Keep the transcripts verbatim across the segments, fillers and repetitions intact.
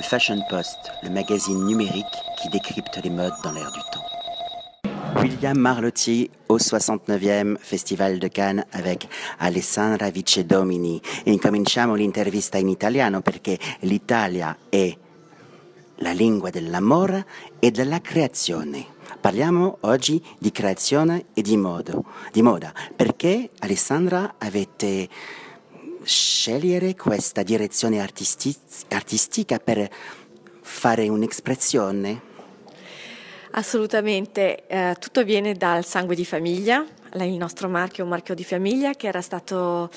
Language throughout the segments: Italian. Le Fashion Post, le magazine numérique qui décrypte les modes dans l'air du temps. William Marletti au soixante-neuvième Festival de Cannes avec Alessandra Vicedomini. Incominciamo l'intervista in italiano perché l'Italia è la lingua dell'amore e della creazione. Parliamo oggi di creazione e di, modo, di moda. Perché Alessandra avete scegliere questa direzione artisti- artistica per fare un'espressione? Assolutamente, eh, tutto viene dal sangue di famiglia. Il nostro marchio è un marchio di famiglia che era stato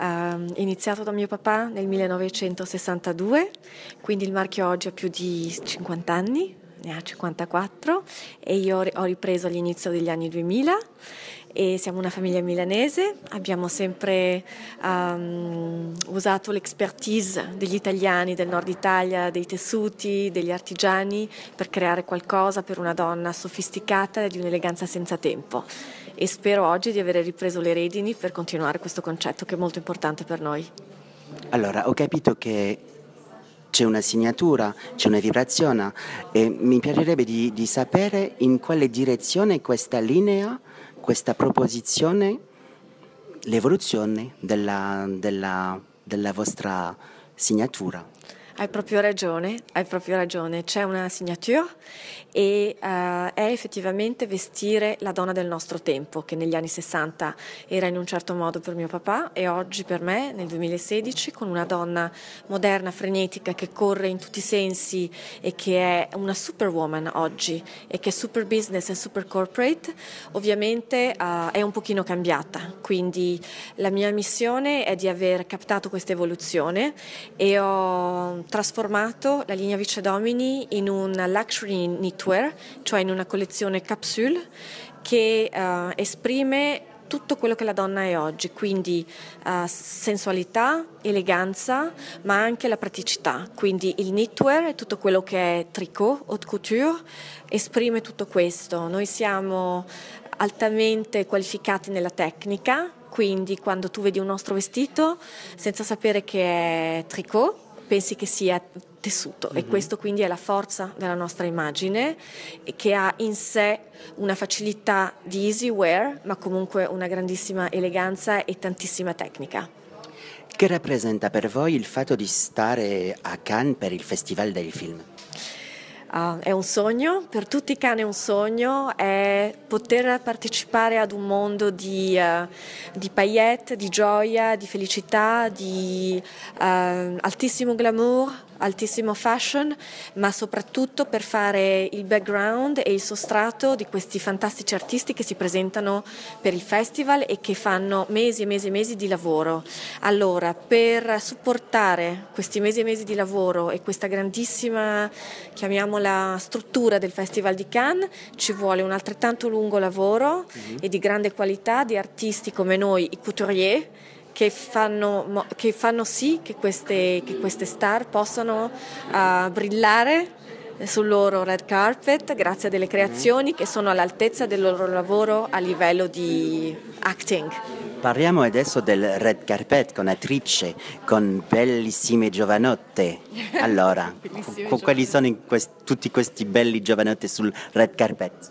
eh, iniziato da mio papà nel millenovecentosessantadue, quindi il marchio oggi ha più di cinquanta anni, ne ha cinquantaquattro, e io ho ripreso all'inizio degli anni duemila. E siamo una famiglia milanese, abbiamo sempre um, usato l'expertise degli italiani del nord Italia, dei tessuti, degli artigiani, per creare qualcosa per una donna sofisticata e di un'eleganza senza tempo, e spero oggi di avere ripreso le redini per continuare questo concetto che è molto importante per noi. Allora, ho capito che c'è una signatura, c'è una vibrazione, e mi piacerebbe di, di sapere in quale direzione questa linea, questa proposizione, l'evoluzione della, della, della vostra signatura. Hai proprio ragione, hai proprio ragione. C'è una signature e uh, è effettivamente vestire la donna del nostro tempo, che negli anni sessanta era in un certo modo per mio papà e oggi per me, nel duemilasedici, con una donna moderna, frenetica, che corre in tutti i sensi e che è una superwoman oggi e che è super business e super corporate. Ovviamente uh, è un pochino cambiata, quindi la mia missione è di aver captato questa evoluzione e ho trasformato la linea Vicedomini in un luxury knitwear, cioè in una collezione capsule che uh, esprime tutto quello che la donna è oggi, quindi uh, sensualità, eleganza, ma anche la praticità. Quindi il knitwear e tutto quello che è tricot, haute couture, esprime tutto questo. Noi siamo altamente qualificati nella tecnica, quindi quando tu vedi un nostro vestito senza sapere che è tricot, pensi che sia tessuto, mm-hmm. E questo quindi è la forza della nostra immagine, che ha in sé una facilità di easy wear, ma comunque una grandissima eleganza e tantissima tecnica. Che rappresenta per voi il fatto di stare a Cannes per il Festival del Film? Uh, è un sogno, per tutti i cani è un sogno, è poter partecipare ad un mondo di, uh, di paillettes, di gioia, di felicità, di uh, altissimo glamour, altissimo fashion, ma soprattutto per fare il background e il sostrato di questi fantastici artisti che si presentano per il festival e che fanno mesi e mesi e mesi di lavoro. Allora, per supportare questi mesi e mesi di lavoro e questa grandissima, chiamiamola, la struttura del Festival di Cannes, ci vuole un altrettanto lungo lavoro, mm-hmm. e di grande qualità di artisti come noi, i couturiers, che fanno, che fanno sì che queste, che queste star possano uh, brillare sul loro red carpet grazie a delle creazioni, mm-hmm. che sono all'altezza del loro lavoro a livello di acting. Parliamo adesso del red carpet con attrice, con bellissime giovanotte. Allora, bellissime qu- quali sono quest- tutti questi belli giovanotti sul red carpet?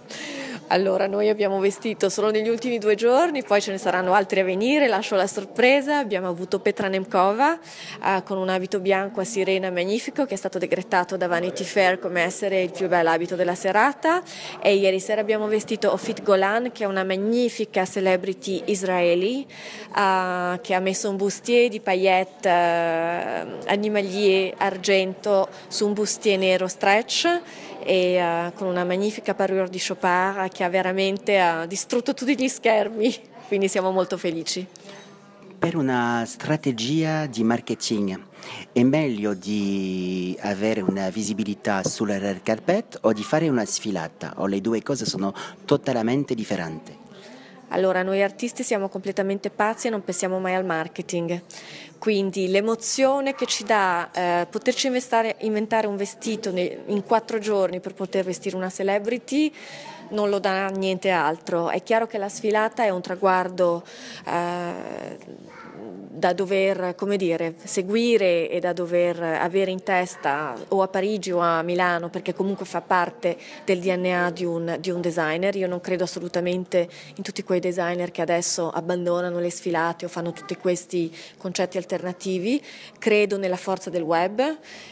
Allora, noi abbiamo vestito solo negli ultimi due giorni, poi ce ne saranno altri a venire, lascio la sorpresa. Abbiamo avuto Petra Nemkova eh, con un abito bianco a sirena magnifico, che è stato decretato da Vanity Fair come essere il più bel abito della serata, e ieri sera abbiamo vestito Ofit Golan, che è una magnifica celebrity israeli eh, che ha messo un bustier di paillettes eh, animalier argento su un bustier nero stretch, e uh, con una magnifica parure di Chopin che ha veramente uh, distrutto tutti gli schermi, quindi siamo molto felici. Per una strategia di marketing è meglio di avere una visibilità sulla red carpet o di fare una sfilata, o le due cose sono totalmente differenti? Allora, noi artisti siamo completamente pazzi e non pensiamo mai al marketing, quindi l'emozione che ci dà eh, poterci investare, inventare un vestito ne, in quattro giorni per poter vestire una celebrity non lo dà niente altro. È chiaro che la sfilata è un traguardo eh, da dover, come dire, seguire e da dover avere in testa o a Parigi o a Milano, perché comunque fa parte del D N A di un, di un designer. Io non credo assolutamente in tutti quei designer che adesso abbandonano le sfilate o fanno tutti questi concetti alternativi. Credo nella forza del web,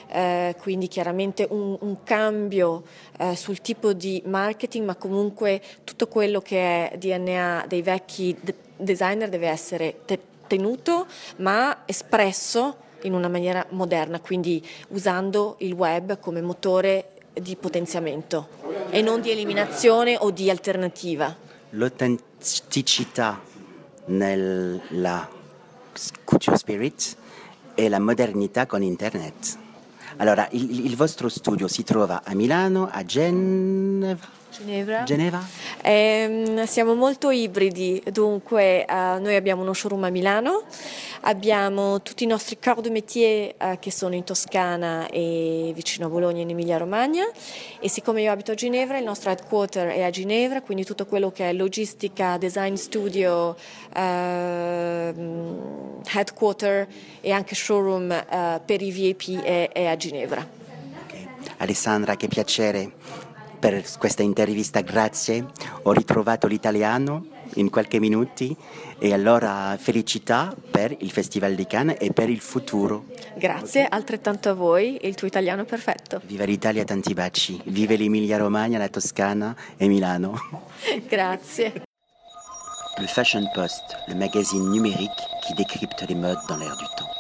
eh, quindi chiaramente un, un cambio eh, sul tipo di marketing, ma comunque tutto quello che è D N A dei vecchi de- designer deve essere te- tenuto ma espresso in una maniera moderna, quindi usando il web come motore di potenziamento e non di eliminazione o di alternativa. L'autenticità nella couture spirit e la modernità con internet. Allora, il, il vostro studio si trova a Milano, a Genova? Ginevra. Geneva. Eh, siamo molto ibridi, dunque eh, noi abbiamo uno showroom a Milano, abbiamo tutti i nostri corps de métier eh, che sono in Toscana e vicino a Bologna in Emilia Romagna, e siccome io abito a Ginevra il nostro headquarter è a Ginevra, quindi tutto quello che è logistica, design studio, eh, headquarter e anche showroom eh, per i V I P è, è a Ginevra. Okay. Alessandra, che piacere. Per questa intervista grazie, ho ritrovato l'italiano in qualche minuti, e allora felicità per il Festival di Cannes e per il futuro. Grazie, okay. Altrettanto a voi e il tuo italiano perfetto. Viva l'Italia, tanti baci, vive l'Emilia Romagna, la Toscana e Milano. Grazie. Le Fashion Post, le magazine numérique qui décrypte les modes dans l'air du temps.